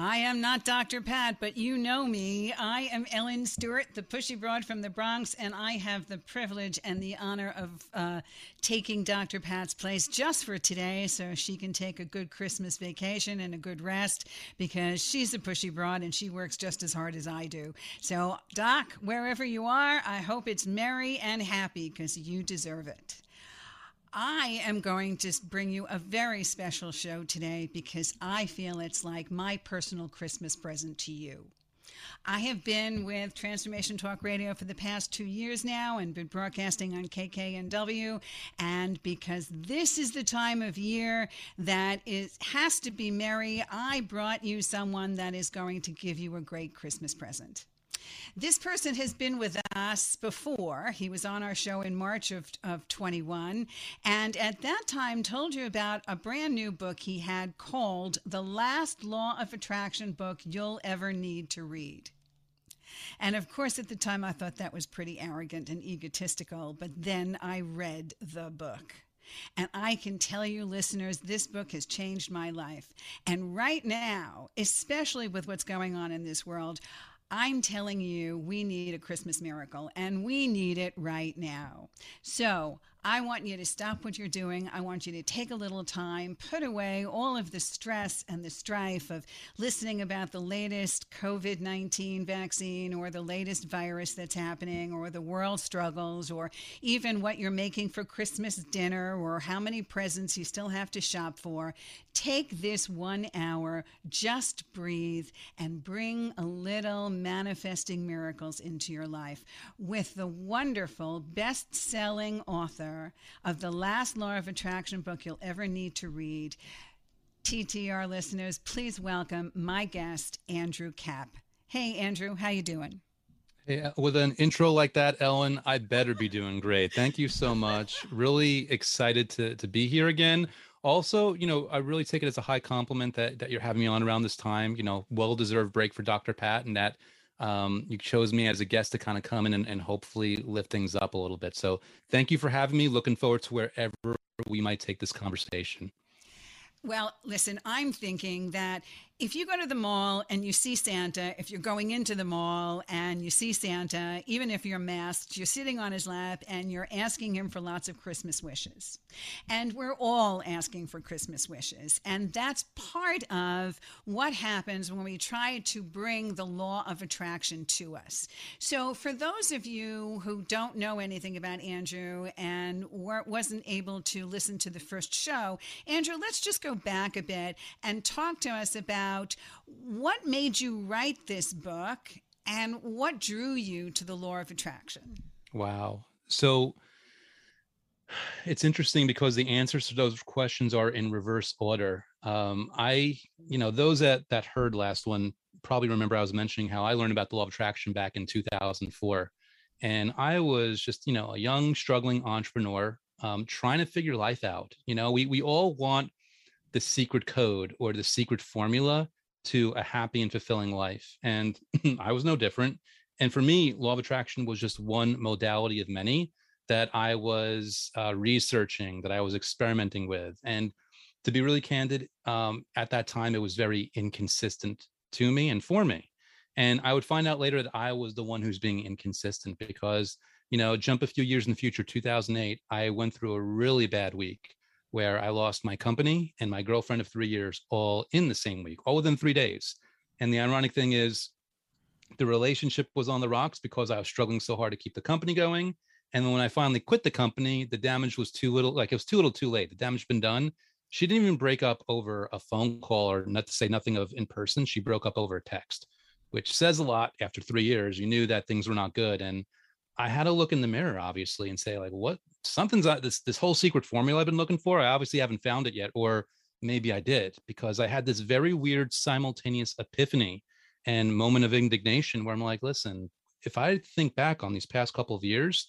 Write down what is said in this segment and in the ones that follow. I am not Dr. Pat, but you know me. I am Ellen Stewart, the pushy broad from the Bronx, and I have the privilege and the honor of taking Dr. Pat's place just for today so she can take a good Christmas vacation and a good rest because she's a pushy broad and she works just as hard as I do. So, Doc, wherever you are, I hope it's merry and happy because you deserve it. I am going to bring you a very special show today because I feel it's like my personal Christmas present to you. I have been with Transformation Talk Radio for the past 2 years now and been broadcasting on KKNW, and because this is the time of year that has to be merry, I brought you someone that is going to give you a great Christmas present. This person has been with us before. He was on our show in March of 21, and at that time told you about a brand new book he had called The Last Law of Attraction Book You'll Ever Need to Read. And of course, at the time, I thought that was pretty arrogant and egotistical, but then I read the book. And I can tell you, listeners, this book has changed my life. And right now, especially with what's going on in this world, I'm telling you, we need a Christmas miracle, and we need it right now. So I want you to stop what you're doing. I want you to take a little time, put away all of the stress and the strife of listening about the latest COVID-19 vaccine or the latest virus that's happening or the world struggles or even what you're making for Christmas dinner or how many presents you still have to shop for. Take this 1 hour, just breathe, and bring a little manifesting miracles into your life with the wonderful best-selling author of The Last Law of Attraction Book You'll Ever Need to Read. TTR listeners, please welcome my guest, Andrew Kapp. Hey, Andrew, how you doing? Yeah, with an intro like that, Ellen, I better be doing great. Thank you so much. Really excited to be here again. Also, you know, I really take it as a high compliment that you're having me on around this time. You know, well-deserved break for Dr. Pat, and that you chose me as a guest to kind of come in and hopefully lift things up a little bit. So thank you for having me. Looking forward to wherever we might take this conversation. Well, listen, I'm thinking that if you go to the mall and you see Santa, if you're going into the mall and you see Santa, even if you're masked, you're sitting on his lap and you're asking him for lots of Christmas wishes. And we're all asking for Christmas wishes. And that's part of what happens when we try to bring the law of attraction to us. So for those of you who don't know anything about Andrew and wasn't able to listen to the first show, Andrew, let's just go back a bit and talk to us about what made you write this book and what drew you to the law of attraction. Wow. So it's interesting because the answers to those questions are in reverse order. Those that heard last one probably remember I was mentioning how I learned about the law of attraction back in 2004. And I was just, you know, a young, struggling entrepreneur trying to figure life out. You know, we all want the secret code or the secret formula to a happy and fulfilling life. And I was no different. And for me, law of attraction was just one modality of many that I was researching, that I was experimenting with. And to be really candid, at that time, it was very inconsistent to me and for me. And I would find out later that I was the one who's being inconsistent because, you know, jump a few years in the future, 2008, I went through a really bad week where I lost my company and my girlfriend of 3 years all in the same week, all within 3 days. And the ironic thing is the relationship was on the rocks because I was struggling so hard to keep the company going. And then when I finally quit the company, the damage was too little, too late. The damage had been done. She didn't even break up over a phone call, or not to say nothing of in person. She broke up over a text, which says a lot. After 3 years, you knew that things were not good. And I had to look in the mirror, obviously, and say, like, what? Something's not this whole secret formula I've been looking for. I obviously haven't found it yet, or maybe I did, because I had this very weird simultaneous epiphany and moment of indignation where I'm like, listen, if I think back on these past couple of years,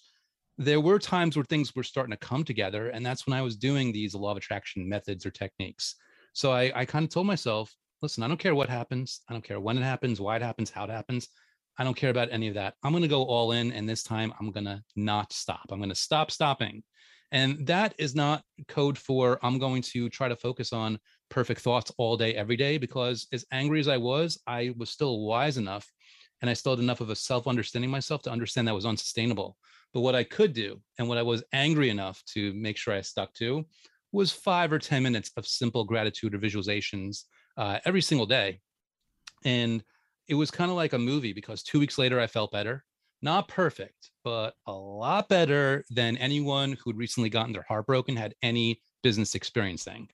there were times where things were starting to come together. And that's when I was doing these law of attraction methods or techniques. So I kind of told myself, listen, I don't care what happens. I don't care when it happens, why it happens, how it happens. I don't care about any of that. I'm going to go all in. And this time I'm going to not stop. I'm going to stop stopping. And that is not code for I'm going to try to focus on perfect thoughts all day, every day, because as angry as I was still wise enough. And I still had enough of a self-understanding myself to understand that was unsustainable. But what I could do, and what I was angry enough to make sure I stuck to, was 5 or 10 minutes of simple gratitude or visualizations every single day. And it was kind of like a movie, because 2 weeks later, I felt better. Not perfect, but a lot better than anyone who'd recently gotten their heart broken had any business experiencing.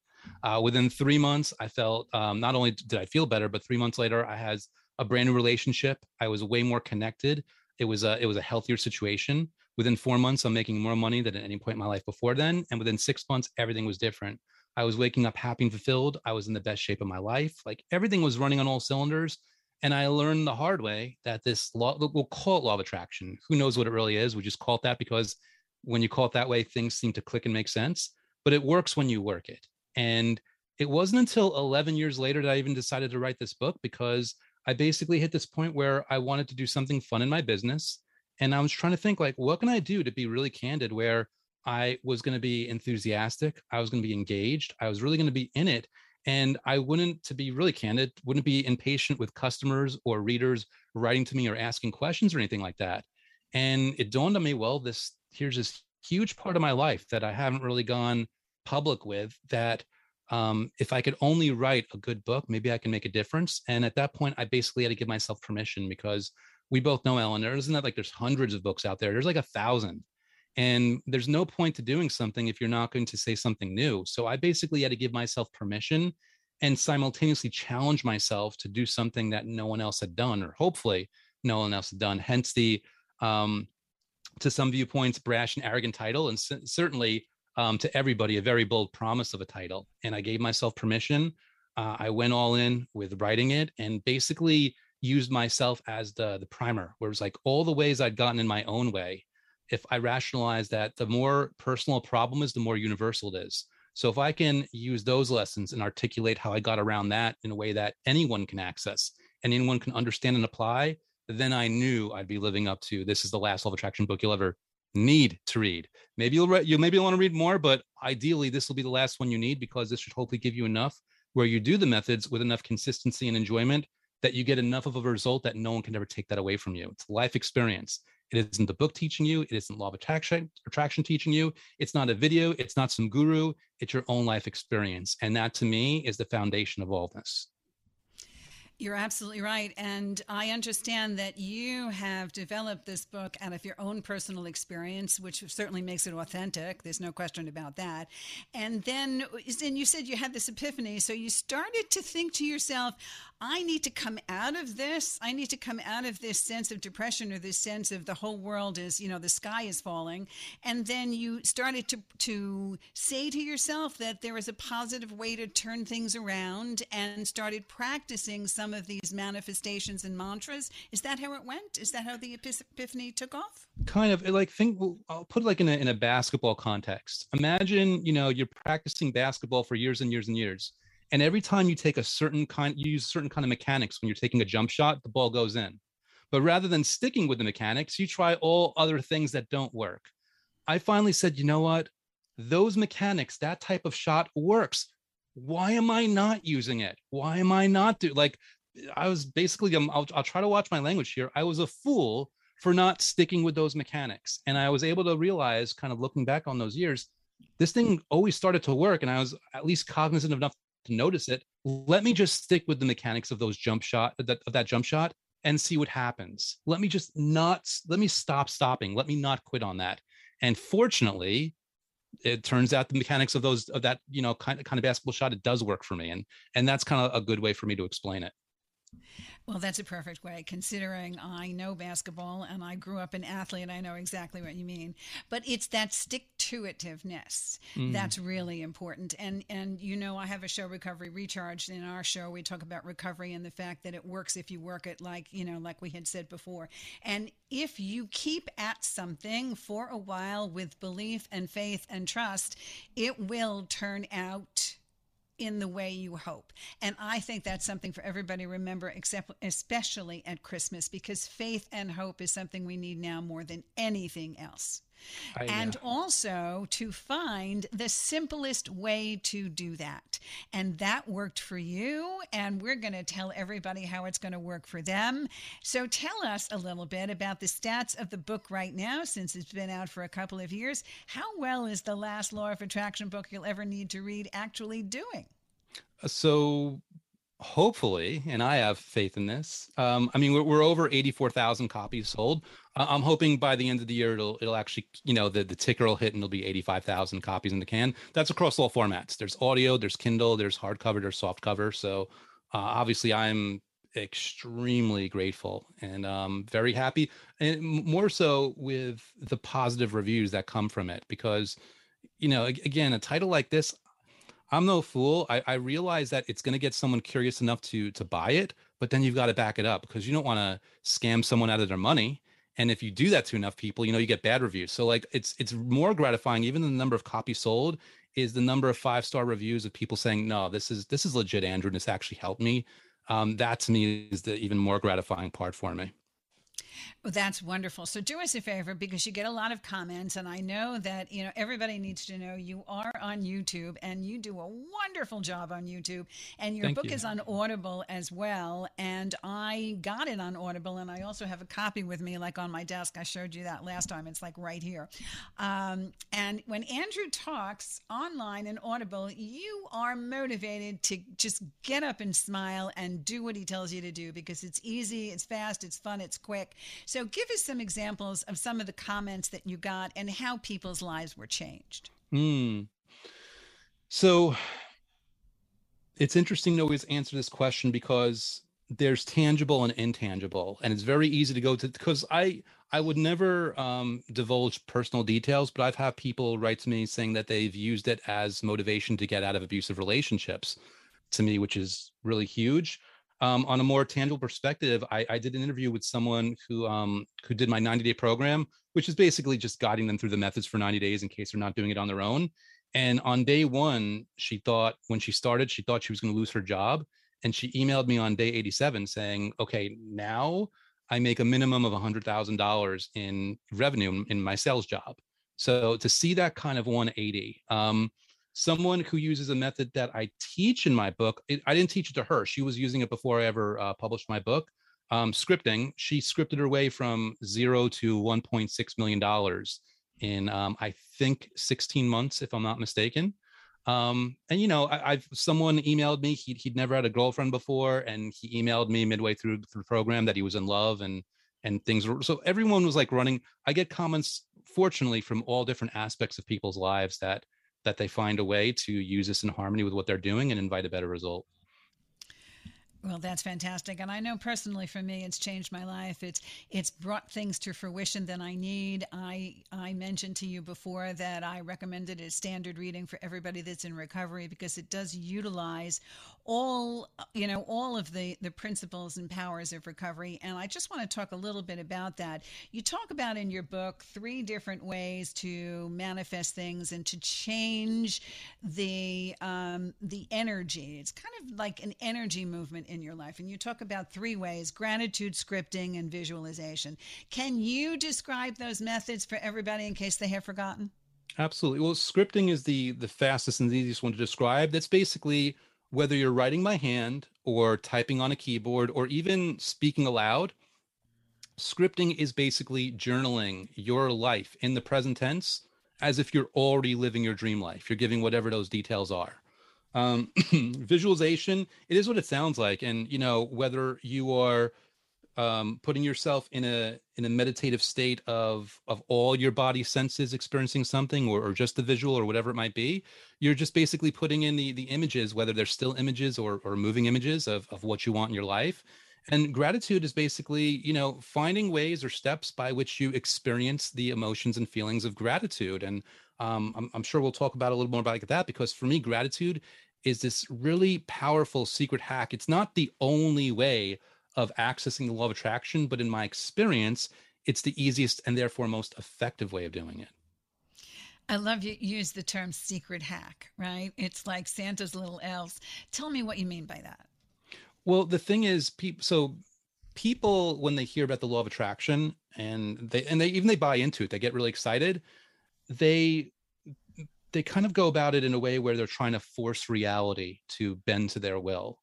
Within 3 months, I felt, not only did I feel better, but 3 months later, I had a brand new relationship. I was way more connected. It was a healthier situation. Within 4 months, I'm making more money than at any point in my life before then. And within 6 months, everything was different. I was waking up happy and fulfilled. I was in the best shape of my life. Like, everything was running on all cylinders. And I learned the hard way that this law, we'll call it law of attraction. Who knows what it really is? We just call it that because when you call it that way, things seem to click and make sense, but it works when you work it. And it wasn't until 11 years later that I even decided to write this book, because I basically hit this point where I wanted to do something fun in my business. And I was trying to think, like, what can I do to be really candid, where I was going to be enthusiastic, I was going to be engaged, I was really going to be in it. And I wouldn't, to be really candid, wouldn't be impatient with customers or readers writing to me or asking questions or anything like that. And it dawned on me, well, here's this huge part of my life that I haven't really gone public with, that if I could only write a good book, maybe I can make a difference. And at that point, I basically had to give myself permission, because we both know, Ellen, there isn't that, like, there's hundreds of books out there. There's like 1,000, and there's no point to doing something if you're not going to say something new. So I basically had to give myself permission and simultaneously challenge myself to do something that no one else had done, or hopefully no one else had done. Hence the, to some viewpoints, brash and arrogant title, and certainly to everybody, a very bold promise of a title. And I gave myself permission. I went all in with writing it, and basically used myself as the primer, where it was like all the ways I'd gotten in my own way. If I rationalize that the more personal a problem is, the more universal it is. So if I can use those lessons and articulate how I got around that in a way that anyone can access and anyone can understand and apply, then I knew I'd be living up to, this is the last law of attraction book you'll ever need to read. Maybe you'll want to read more, but ideally this will be the last one you need, because this should hopefully give you enough where you do the methods with enough consistency and enjoyment that you get enough of a result that no one can ever take that away from you. It's life experience. It isn't the book teaching you. It isn't law of attraction teaching you. It's not a video. It's not some guru. It's your own life experience. And that, to me, is the foundation of all this. You're absolutely right. And I understand that you have developed this book out of your own personal experience, which certainly makes it authentic. There's no question about that. And then you said you had this epiphany. So you started to think to yourself, I need to come out of this. I need to come out of this sense of depression, or this sense of the whole world is, the sky is falling. And then you started to say to yourself that there is a positive way to turn things around, and started practicing some of these manifestations and mantras. Is that how it went? Is that how the epiphany took off? Kind of like, I'll put it like in a basketball context. Imagine, you're practicing basketball for years and years and years. And every time you take use certain kind of mechanics when you're taking a jump shot, the ball goes in. But rather than sticking with the mechanics, you try all other things that don't work. I finally said, you know what? Those mechanics, that type of shot works. Why am I not using it? Why am I not I was basically, I'll try to watch my language here. I was a fool for not sticking with those mechanics. And I was able to realize, kind of looking back on those years, this thing always started to work. And I was at least cognizant enough to notice it. Let me just stick with the mechanics of those jump shot and see what happens. Let me stop stopping. Let me not quit on that. And fortunately, it turns out the mechanics of those, of that, you know, kind of basketball shot, it does work for me. And that's kind of a good way for me to explain it. Well, that's a perfect way, considering I know basketball and I grew up an athlete, and I know exactly what you mean. But it's that stick-to-itiveness that's really important. And you know, I have a show, Recovery Recharged. In our show, we talk about recovery and the fact that it works if you work it, like, you know, like we had said before. And if you keep at something for a while with belief and faith and trust, it will turn out in the way you hope. And I think that's something for everybody to remember, except especially at Christmas, because faith and hope is something we need now more than anything else. And also to find the simplest way to do that. And that worked for you. And we're going to tell everybody how it's going to work for them. So tell us a little bit about the stats of the book right now, since it's been out for a couple of years. How well is The Last Law of Attraction Book You'll Ever Need to Read actually doing? So hopefully, and I have faith in this, I mean, we're over 84,000 copies sold. I'm hoping by the end of the year, it'll actually, you know, the ticker will hit and it'll be 85,000 copies in the can. That's across all formats. There's audio, there's Kindle, there's hardcover, there's softcover. So obviously I'm extremely grateful and very happy, and more so with the positive reviews that come from it, because, you know, again, a title like this, I'm no fool. I realize that it's going to get someone curious enough to buy it, but then you've got to back it up, because you don't want to scam someone out of their money. And if you do that to enough people, you know, you get bad reviews. So like, it's more gratifying. Even the number of copies sold is the number of 5-star reviews of people saying, no, this is legit, Andrew, and this actually helped me. That to me is the even more gratifying part for me. Well, that's wonderful. So do us a favor, because you get a lot of comments, and I know that, you know, everybody needs to know you are on YouTube, and you do a wonderful job on YouTube, and your book is on Audible as well. And I got it on Audible, and I also have a copy with me, like on my desk. I showed you that last time. It's like right here. And when Andrew talks online and Audible, you are motivated to just get up and smile and do what he tells you to do, because it's easy, it's fast, it's fun, it's quick. So give us some examples of some of the comments that you got and how people's lives were changed. So it's interesting to always answer this question, because there's tangible and intangible, and it's very easy to go to, because I would never divulge personal details, but I've had people write to me saying that they've used it as motivation to get out of abusive relationships, to me, which is really huge. On a more tangible perspective, I did an interview with someone who did my 90-day program, which is basically just guiding them through the methods for 90 days in case they're not doing it on their own. And on day 1, she thought, when she started, she thought she was going to lose her job. And she emailed me on day 87 saying, okay, now I make a minimum of $100,000 in revenue in my sales job. So to see that kind of 180, someone who uses a method that I teach in my book, I didn't teach it to her. She was using it before I ever published my book. Scripting, she scripted her way from zero to $1.6 million in, I think, 16 months, if I'm not mistaken. And, you know, someone emailed me, he'd never had a girlfriend before, and he emailed me midway through the program that he was in love and things were, so everyone was like running. I get comments, fortunately, from all different aspects of people's lives that they find a way to use this in harmony with what they're doing and invite a better result. Well, that's fantastic. And I know personally for me, it's changed my life. It's brought things to fruition that I need. I mentioned to you before that I recommended a standard reading for everybody that's in recovery, because it does utilize all of the principles and powers of recovery. And I just want to talk a little bit about that. You talk about in your book 3 different ways to manifest things and to change the energy. It's kind of like an energy movement in your life. And you talk about 3 ways: gratitude, scripting, and visualization. Can you describe those methods for everybody in case they have forgotten? Absolutely. Well, scripting is the fastest and the easiest one to describe. That's basically whether you're writing by hand or typing on a keyboard or even speaking aloud. Scripting is basically journaling your life in the present tense as if you're already living your dream life. You're giving whatever those details are. Visualization, it is what it sounds like. And, you know, whether you are putting yourself in a meditative state of all your body senses experiencing something, or just the visual or whatever it might be. You're just basically putting in the images, whether they're still images or moving images of what you want in your life. And gratitude is basically, you know, finding ways or steps by which you experience the emotions and feelings of gratitude. And I'm sure we'll talk about a little more about that, because for me, gratitude is this really powerful secret hack. It's not the only way of accessing the law of attraction, but in my experience, it's the easiest and therefore most effective way of doing it. I love you use the term secret hack, right? It's like Santa's little elves. Tell me what you mean by that. Well, the thing is, people, when they hear about the law of attraction and they buy into it, they get really excited. They kind of go about it in a way where they're trying to force reality to bend to their will.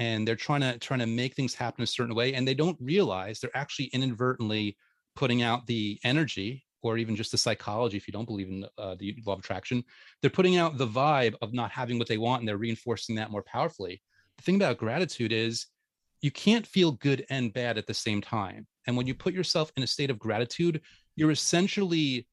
And they're trying to make things happen a certain way, and they don't realize they're actually inadvertently putting out the energy, or even just the psychology, if you don't believe in the law of attraction, they're putting out the vibe of not having what they want, and they're reinforcing that more powerfully. The thing about gratitude is you can't feel good and bad at the same time. And when you put yourself in a state of gratitude, you're essentially,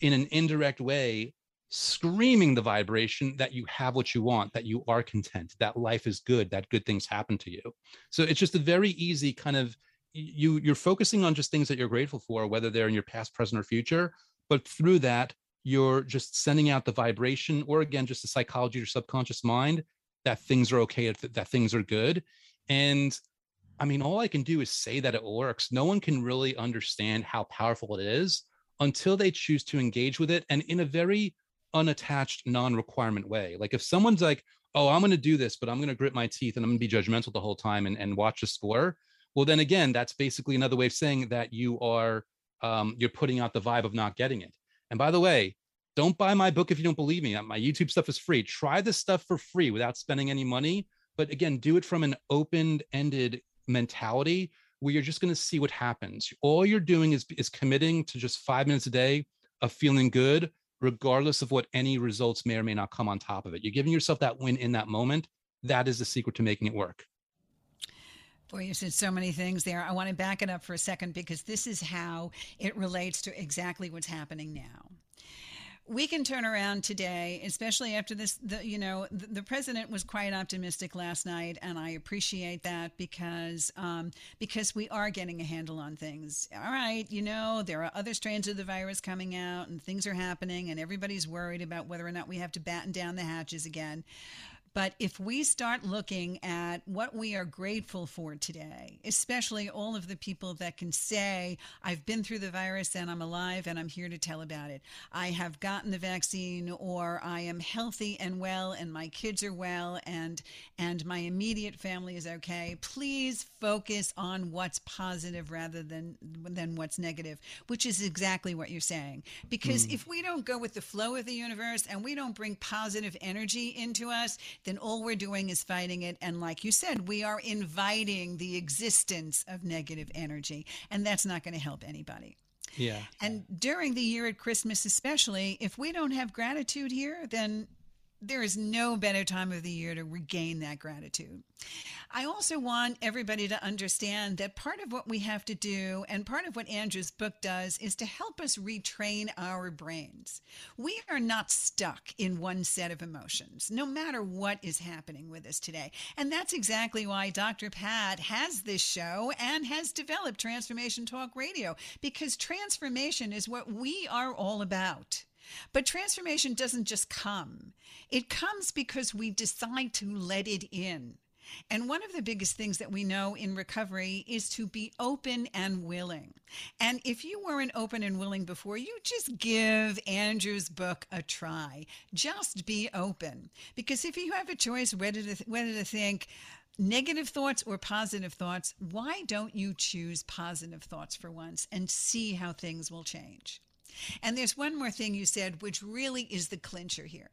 in an indirect way, screaming the vibration that you have what you want, that you are content, that life is good, that good things happen to you. So it's just a very easy kind of, you're focusing on just things that you're grateful for, whether they're in your past, present, or future, but through that, you're just sending out the vibration, or again, just the psychology of your subconscious mind, that things are okay, that things are good. And I mean, all I can do is say that it works. No one can really understand how powerful it is until they choose to engage with it, and in a very unattached, non-requirement way. Like if someone's like, oh, I'm going to do this, but I'm going to grit my teeth and I'm going to be judgmental the whole time and watch the score. Well, then again, that's basically another way of saying that you are, you're putting out the vibe of not getting it. And by the way, don't buy my book if you don't believe me. My YouTube stuff is free. Try this stuff for free without spending any money. But again, do it from an open-ended mentality where you're just going to see what happens. All you're doing is committing to just 5 minutes a day of feeling good, regardless of what any results may or may not come on top of it. You're giving yourself that win in that moment. That is the secret to making it work. Boy, you said so many things there. I want to back it up for a second, because this is how it relates to exactly what's happening now. We can turn around today, especially after this, the president was quite optimistic last night, and I appreciate that, because we are getting a handle on things. All right, there are other strains of the virus coming out and things are happening, and everybody's worried about whether or not we have to batten down the hatches again. But if we start looking at what we are grateful for today, especially all of the people that can say, I've been through the virus and I'm alive and I'm here to tell about it. I have gotten the vaccine, or I am healthy and well and my kids are well and my immediate family is okay. Please focus on what's positive rather than what's negative, which is exactly what you're saying. Because if we don't go with the flow of the universe and we don't bring positive energy into us, then all we're doing is fighting it. And like you said, we are inviting the existence of negative energy, and that's not going to help anybody. Yeah. And during the year at Christmas, especially, if we don't have gratitude here, then there is no better time of the year to regain that gratitude. I also want everybody to understand that part of what we have to do, and part of what Andrew's book does, is to help us retrain our brains. We are not stuck in one set of emotions, no matter what is happening with us today. And that's exactly why Dr. Pat has this show and has developed Transformation Talk Radio, because transformation is what we are all about. But transformation doesn't just come. It comes because we decide to let it in. And one of the biggest things that we know in recovery is to be open and willing. And if you weren't open and willing before, you just give Andrew's book a try. Just be open. Because if you have a choice whether to think negative thoughts or positive thoughts, why don't you choose positive thoughts for once and see how things will change? And there's one more thing you said, which really is the clincher here.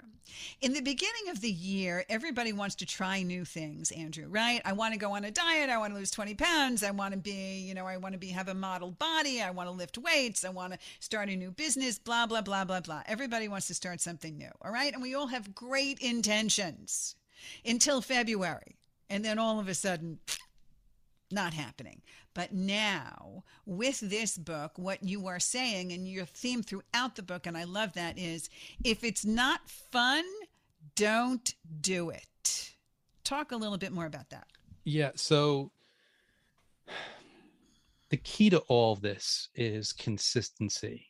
In the beginning of the year, everybody wants to try new things, Andrew, right? I want to go on a diet. I want to lose 20 pounds. I want to be, have a model body. I want to lift weights. I want to start a new business, blah, blah, blah, blah, blah. Everybody wants to start something new. All right. And we all have great intentions until February. And then all of a sudden, not happening. But now with this book, what you are saying and your theme throughout the book, and I love that, is if it's not fun, don't do it. Talk a little bit more about that. Yeah. So the key to all this is consistency.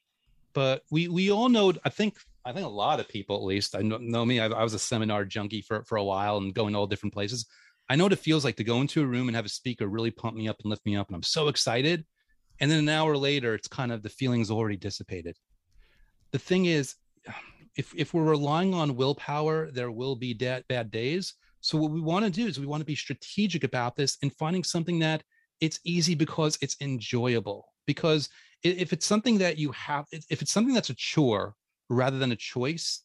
But we all know, I think a lot of people, at least I know me, I was a seminar junkie for a while and going to all different places. I know what it feels like to go into a room and have a speaker really pump me up and lift me up. And I'm so excited. And then an hour later, it's kind of the feeling's already dissipated. The thing is, if we're relying on willpower, there will be bad days. So what we want to do is we want to be strategic about this and finding something that it's easy because it's enjoyable. Because if it's something that you have, if it's something that's a chore rather than a choice,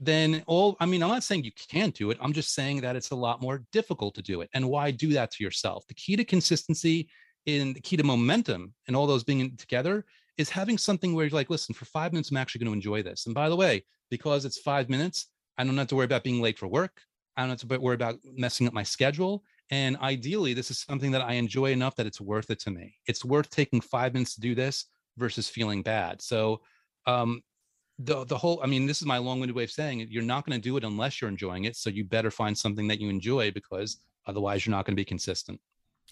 then I'm not saying you can't do it. I'm just saying that it's a lot more difficult to do it. And why do that to yourself? The key to consistency and the key to momentum and all those being together is having something where you're like, listen, for 5 minutes, I'm actually going to enjoy this. And by the way, because it's 5 minutes, I don't have to worry about being late for work. I don't have to worry about messing up my schedule. And ideally, this is something that I enjoy enough that it's worth it to me. It's worth taking 5 minutes to do this versus feeling bad. So the whole, this is my long-winded way of saying it. You're not going to do it unless you're enjoying it. So you better find something that you enjoy, because otherwise you're not going to be consistent.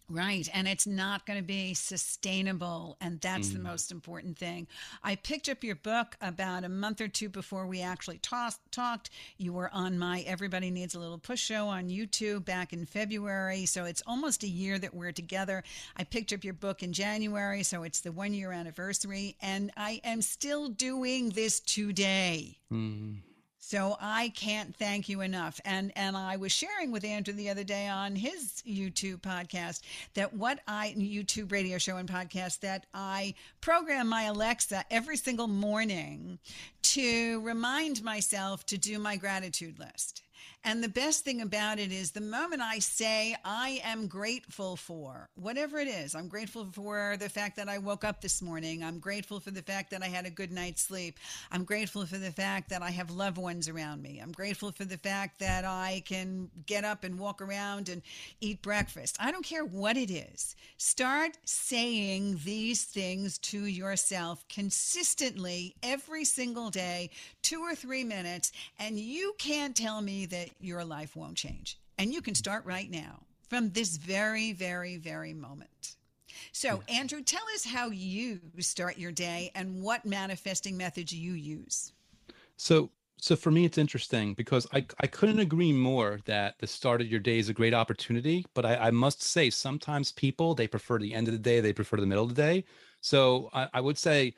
Right. And it's not going to be sustainable. And that's the most important thing. I picked up your book about a month or two before we actually talked. You were on my Everybody Needs a Little Push show on YouTube back in February. So it's almost a year that we're together. I picked up your book in January. So it's the 1 year anniversary. And I am still doing this today. Mm-hmm. So I can't thank you enough. And I was sharing with Andrew the other day on his YouTube podcast that YouTube radio show and podcast, that I program my Alexa every single morning to remind myself to do my gratitude list. And the best thing about it is the moment I say I am grateful for whatever it is, I'm grateful for the fact that I woke up this morning. I'm grateful for the fact that I had a good night's sleep. I'm grateful for the fact that I have loved ones around me. I'm grateful for the fact that I can get up and walk around and eat breakfast. I don't care what it is. Start saying these things to yourself consistently every single day, 2 or 3 minutes, and you can't tell me that your life won't change. And you can start right now from this very, very, very moment. So Andrew, tell us how you start your day and what manifesting method you use. So for me, it's interesting because I couldn't agree more that the start of your day is a great opportunity, but I must say sometimes people, they prefer the end of the day, they prefer the middle of the day. So I would say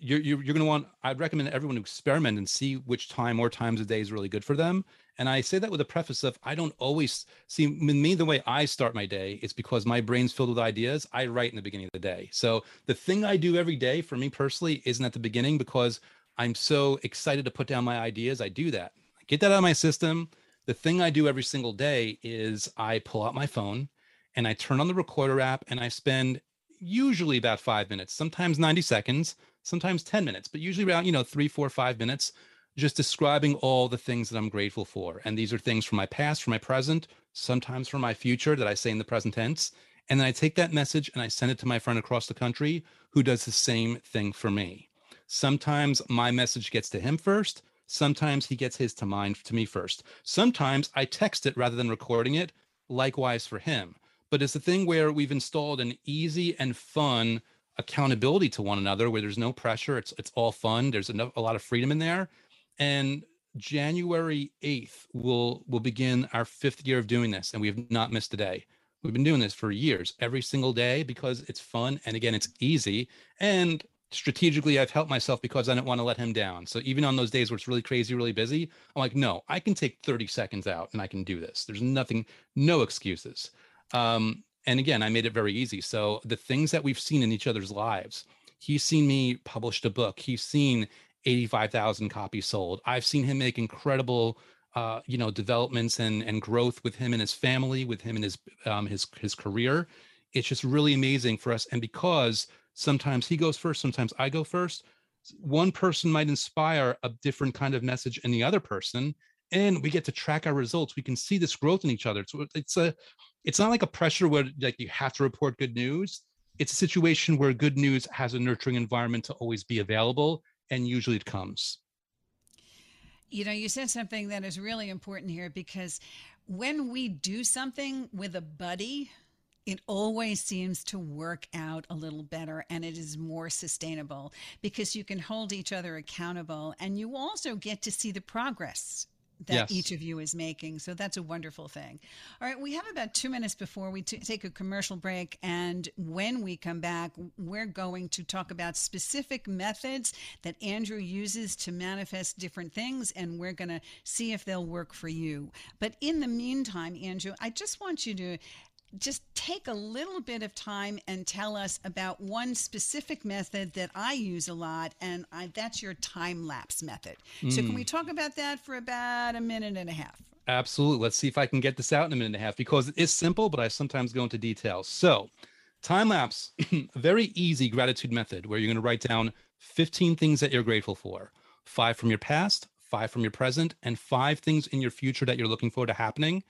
you're going to want, I'd recommend everyone to experiment and see which time or times of day is really good for them. And I say that with a preface of, I don't always see me, the way I start my day is because my brain's filled with ideas. I write in the beginning of the day. So the thing I do every day for me personally isn't at the beginning because I'm so excited to put down my ideas. I do that. I get that out of my system. The thing I do every single day is I pull out my phone and I turn on the recorder app and I spend usually about 5 minutes, sometimes 90 seconds, sometimes 10 minutes, but usually around, 3, 4, 5 minutes, just describing all the things that I'm grateful for. And these are things from my past, from my present, sometimes from my future that I say in the present tense. And then I take that message and I send it to my friend across the country who does the same thing for me. Sometimes my message gets to him first. Sometimes he gets his to mine, to me first. Sometimes I text it rather than recording it, likewise for him. But it's the thing where we've installed an easy and fun accountability to one another where there's no pressure. It's all fun. There's a lot of freedom in there. And January 8th, we'll begin our 5th year of doing this. And we have not missed a day. We've been doing this for years, every single day, because it's fun. And again, it's easy. And strategically, I've helped myself because I don't want to let him down. So even on those days where it's really crazy, really busy, I'm like, no, I can take 30 seconds out and I can do this. There's nothing, no excuses. And again, I made it very easy. So the things that we've seen in each other's lives, he's seen me publish a book. He's seen 85,000 copies sold. I've seen him make incredible, developments and growth with him and his family, with him and his career. It's just really amazing for us. And because sometimes he goes first, sometimes I go first, one person might inspire a different kind of message in the other person. and we get to track our results. We can see this growth in each other. So it's not like a pressure where like you have to report good news. It's a situation where good news has a nurturing environment to always be available, and usually it comes. You know, you said something that is really important here, because when we do something with a buddy, it always seems to work out a little better, and it is more sustainable because you can hold each other accountable, and you also get to see the progress that each of you is making. So that's a wonderful thing. All right, we have about 2 minutes before we take a commercial break, and when we come back, we're going to talk about specific methods that Andrew uses to manifest different things, and we're going to see if they'll work for you. But in the meantime, Andrew, I just want you to just take a little bit of time and tell us about one specific method that I use a lot, and that's your time-lapse method. So can we talk about that for about a minute and a half? Absolutely. Let's see if I can get this out in a minute and a half, because it is simple, but I sometimes go into details. So time-lapse, a very easy gratitude method where you're going to write down 15 things that you're grateful for, 5 from your past, 5 from your present, and 5 things in your future that you're looking forward to happening.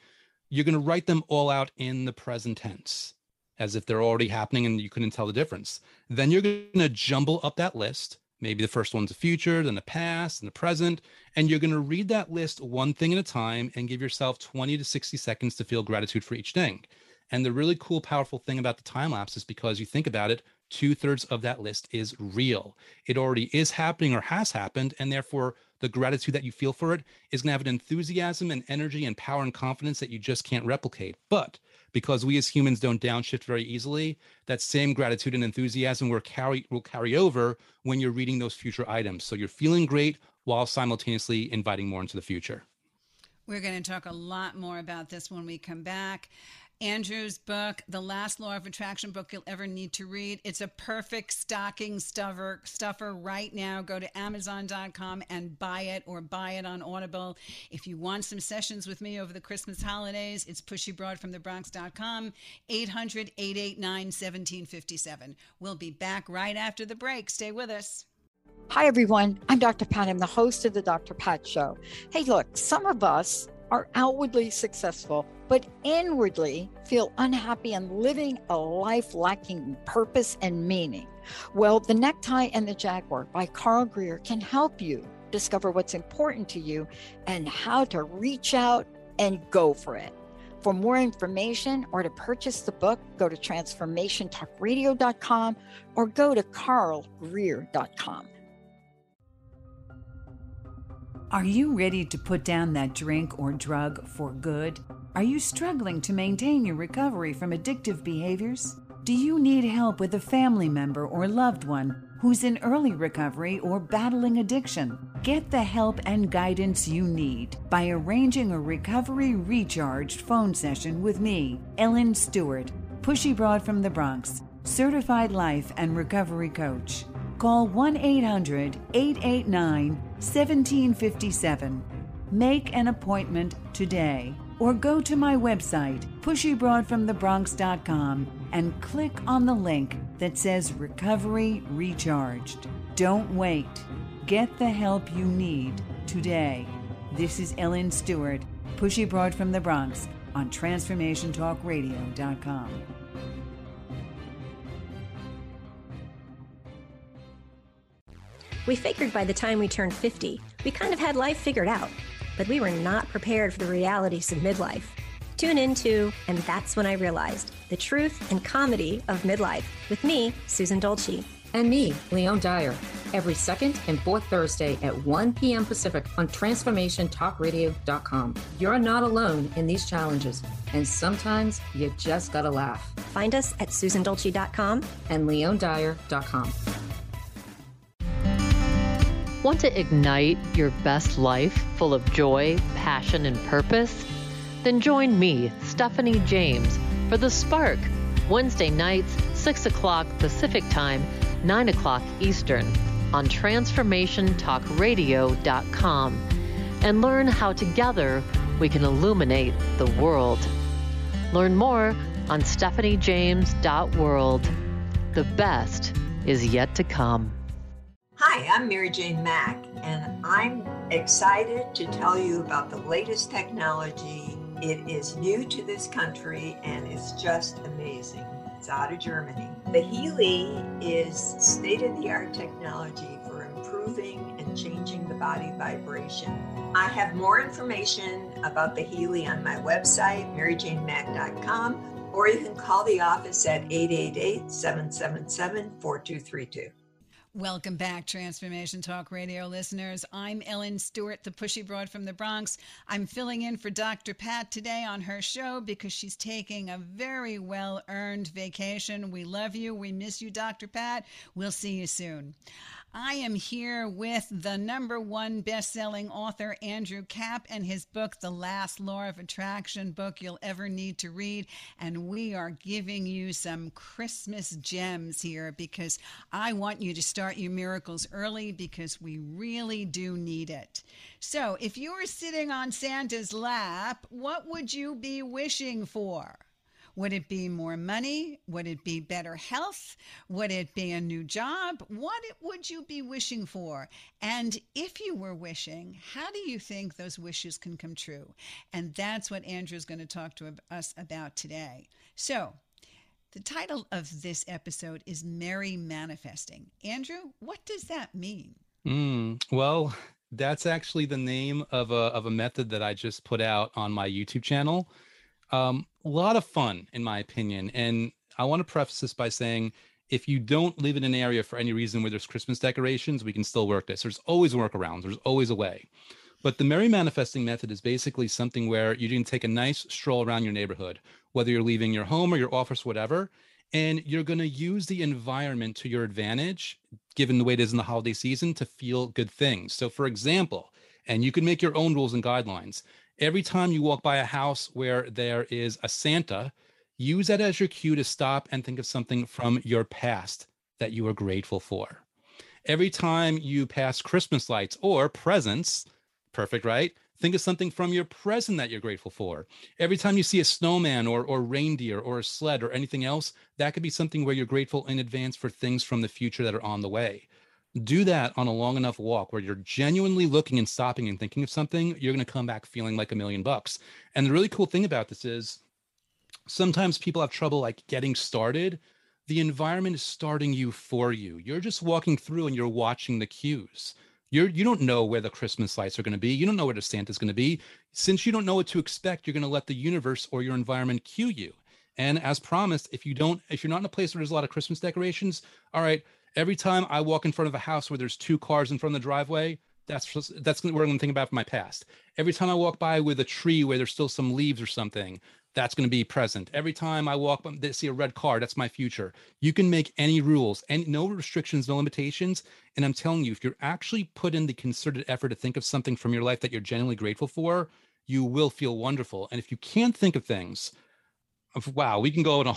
You're going to write them all out in the present tense as if they're already happening and you couldn't tell the difference. Then you're going to jumble up that list. Maybe the first one's the future, then the past and the present. And you're going to read that list one thing at a time and give yourself 20 to 60 seconds to feel gratitude for each thing. And the really cool, powerful thing about the time lapse is, because you think about it, 2/3 of that list is real. It already is happening or has happened, and therefore the gratitude that you feel for it is going to have an enthusiasm and energy and power and confidence that you just can't replicate. But because we as humans don't downshift very easily, that same gratitude and enthusiasm will carry over when you're reading those future items. So you're feeling great while simultaneously inviting more into the future. We're going to talk a lot more about this when we come back. Andrew's book, The Last Law of Attraction Book You'll Ever Need to Read. It's a perfect stocking stuffer right now. Go to Amazon.com and buy it on Audible. If you want some sessions with me over the Christmas holidays, it's pushybroadfromthebronx.com, 800-889-1757. We'll be back right after the break. Stay with us. Hi, everyone. I'm Dr. Pat. I'm the host of The Dr. Pat Show. Hey, look, some of us are outwardly successful, but inwardly feel unhappy and living a life lacking purpose and meaning. Well, The Necktie and the Jaguar by Carl Greer can help you discover what's important to you and how to reach out and go for it. For more information or to purchase the book, go to transformationtalkradio.com or go to carlgreer.com. Are you ready to put down that drink or drug for good? Are you struggling to maintain your recovery from addictive behaviors? Do you need help with a family member or loved one who's in early recovery or battling addiction? Get the help and guidance you need by arranging a recovery recharged phone session with me, Ellen Stewart, Pushy Broad from the Bronx, certified life and recovery coach. Call 1-800-889-1757. Make an appointment today, or go to my website, pushybroadfromthebronx.com, and click on the link that says Recovery Recharged. Don't wait. Get the help you need today. This is Ellen Stewart, Pushy Broad from the Bronx, on TransformationTalkRadio.com. We figured by the time we turned 50, we kind of had life figured out, but we were not prepared for the realities of midlife. Tune in to And That's When I Realized, the truth and comedy of midlife, with me, Susan Dolce. And me, Leon Dyer, every second and fourth Thursday at 1 p.m. Pacific on TransformationTalkRadio.com. You're not alone in these challenges, and sometimes you just gotta laugh. Find us at SusanDolce.com and LeonDyer.com. Want to ignite your best life full of joy, passion, and purpose? Then join me, Stephanie James, for The Spark, Wednesday nights, 6 o'clock Pacific Time, 9 o'clock Eastern, on TransformationTalkRadio.com, and learn how together we can illuminate the world. Learn more on StephanieJames.world. The best is yet to come. Hi, I'm Mary Jane Mack, and I'm excited to tell you about the latest technology. It is new to this country and it's just amazing. It's out of Germany. The Healy is state-of-the-art technology for improving and changing the body vibration. I have more information about the Healy on my website, maryjanemack.com, or you can call the office at 888-777-4232. Welcome back, Transformation Talk Radio listeners. I'm Ellen Stewart, the pushy broad from the Bronx. I'm filling in for Dr. Pat today on her show because she's taking a very well-earned vacation. We love you. We miss you, Dr. Pat. We'll see you soon. I am here with the #1 best-selling author, Andrew Kapp, and his book, The Last Law of Attraction Book You'll Ever Need to Read. And we are giving you some Christmas gems here because I want you to start your miracles early because we really do need it. So if you were sitting on Santa's lap, what would you be wishing for? Would it be more money? Would it be better health? Would it be a new job? What would you be wishing for? And if you were wishing, how do you think those wishes can come true? And that's what Andrew's going to talk to us about today. So the title of this episode is Merry Manifesting. Andrew, what does that mean? Well, that's actually the name of a method that I just put out on my YouTube channel. A lot of fun, in my opinion. And I want to preface this by saying, if you don't live in an area for any reason where there's Christmas decorations, we can still work this. There's always workarounds. There's always a way. But the Merry Manifesting method is basically something where you can take a nice stroll around your neighborhood, whether you're leaving your home or your office, whatever, and you're going to use the environment to your advantage, given the way it is in the holiday season, to feel good things. So for example, and you can make your own rules and guidelines, every time you walk by a house where there is a Santa, use that as your cue to stop and think of something from your past that you are grateful for. Every time you pass Christmas lights or presents, perfect, right? Think of something from your present that you're grateful for. Every time you see a snowman or reindeer or a sled or anything else, that could be something where you're grateful in advance for things from the future that are on the way. Do that on a long enough walk where you're genuinely looking and stopping and thinking of something, you're going to come back feeling like $1,000,000. And the really cool thing about this is sometimes people have trouble like getting started. The environment is starting you for you. You're just walking through and you're watching the cues. You don't know where the Christmas lights are going to be. You don't know where the Santa's going to be. Since you don't know what to expect, you're going to let the universe or your environment cue you. And as promised, if you're not in a place where there's a lot of Christmas decorations, all right, every time I walk in front of a house where there's 2 cars in front of the driveway, that's what I'm going to think about from my past. Every time I walk by with a tree where there's still some leaves or something, that's going to be present. Every time I walk by, see a red car, that's my future. You can make any rules and no restrictions, no limitations. And I'm telling you, if you're actually put in the concerted effort to think of something from your life that you're genuinely grateful for, you will feel wonderful. And if you can't think of things, wow, we can go on a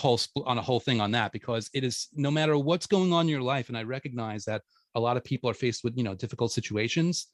whole thing on that, because it is no matter what's going on in your life. And I recognize that a lot of people are faced with, difficult situations.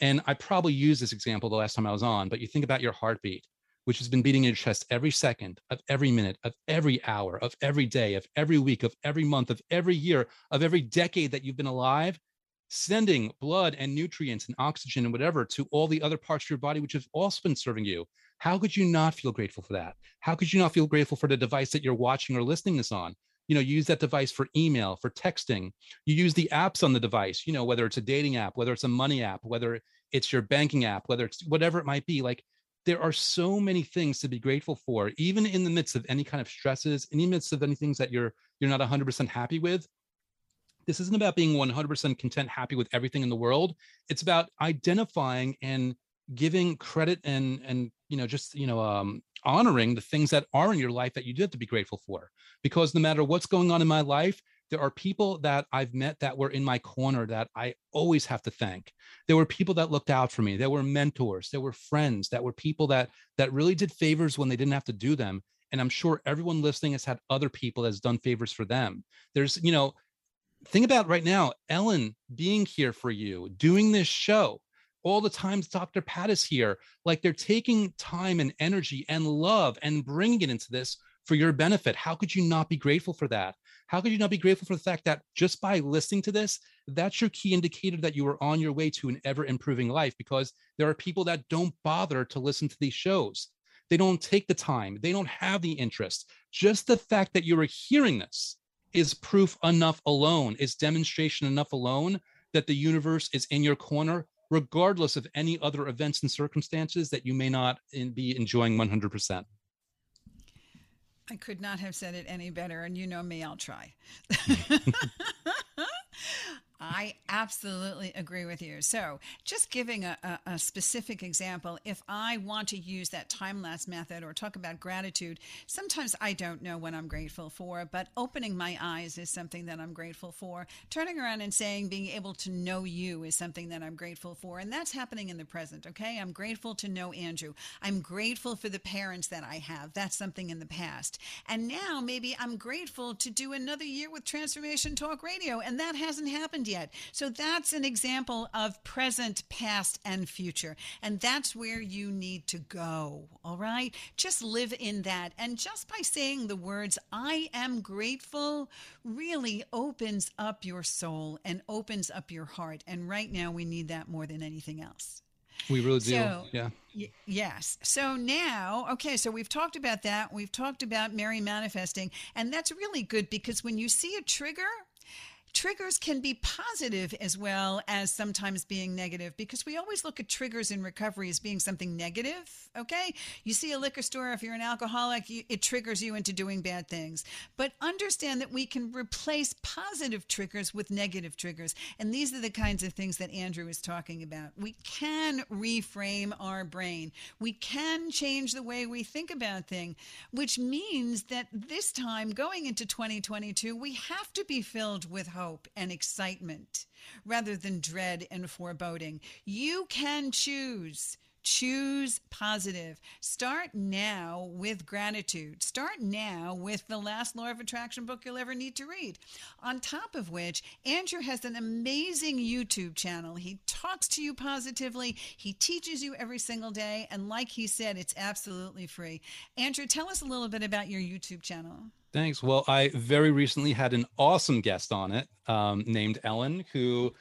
And I probably used this example the last time I was on, but you think about your heartbeat, which has been beating in your chest every second of every minute, of every hour, of every day, of every week, of every month, of every year, of every decade that you've been alive, sending blood and nutrients and oxygen and whatever to all the other parts of your body, which have also been serving you. How could you not feel grateful for that? How could you not feel grateful for the device that you're watching or listening this on? You use that device for email, for texting. You use the apps on the device, whether it's a dating app, whether it's a money app, whether it's your banking app, whether it's whatever it might be. Like, there are so many things to be grateful for, even in the midst of any kind of stresses, in the midst of any things that you're not 100% happy with. This isn't about being 100% content, happy with everything in the world. It's about identifying and giving credit and honoring the things that are in your life that you did to be grateful for. Because no matter what's going on in my life, there are people that I've met that were in my corner that I always have to thank. There were people that looked out for me. There were mentors. There were friends. There were people that really did favors when they didn't have to do them. And I'm sure everyone listening has had other people that's done favors for them. There's, think about right now, Ellen being here for you, doing this show, all the times Dr. Pat is here, like they're taking time and energy and love and bringing it into this for your benefit. How could you not be grateful for that? How could you not be grateful for the fact that just by listening to this, that's your key indicator that you are on your way to an ever-improving life? Because there are people that don't bother to listen to these shows. They don't take the time. They don't have the interest. Just the fact that you are hearing this is proof enough alone, is demonstration enough alone that the universe is in your corner, regardless of any other events and circumstances that you may not be enjoying 100%. I could not have said it any better. And you know me, I'll try. I absolutely agree with you. So just giving a specific example, if I want to use that time-lapse method or talk about gratitude, sometimes I don't know what I'm grateful for, but opening my eyes is something that I'm grateful for. Turning around and saying, being able to know you is something that I'm grateful for. And that's happening in the present, okay? I'm grateful to know Andrew. I'm grateful for the parents that I have. That's something in the past. And now maybe I'm grateful to do another year with Transformation Talk Radio, and that hasn't happened yet. So that's an example of present, past, and future. And that's where you need to go. All right. Just live in that. And just by saying the words, I am grateful, really opens up your soul and opens up your heart. And right now we need that more than anything else. We really do. So, yeah. Yes. So now, okay, so we've talked about that. We've talked about Mary manifesting. And that's really good because when you see a trigger, triggers can be positive as well as sometimes being negative, because we always look at triggers in recovery as being something negative, okay? You see a liquor store, if you're an alcoholic, it triggers you into doing bad things. But understand that we can replace positive triggers with negative triggers. And these are the kinds of things that Andrew is talking about. We can reframe our brain. We can change the way we think about things, which means that this time going into 2022, we have to be filled with hope and excitement rather than dread and foreboding. You can choose positive. Start now with gratitude. Start now with The Last Law of Attraction Book You'll Ever Need to Read. On top of which, Andrew has an amazing YouTube channel. He talks to you positively. He teaches you every single day. And like he said, it's absolutely free. Andrew, tell us a little bit about your YouTube channel. Thanks. Well, I very recently had an awesome guest on it named Ellen, who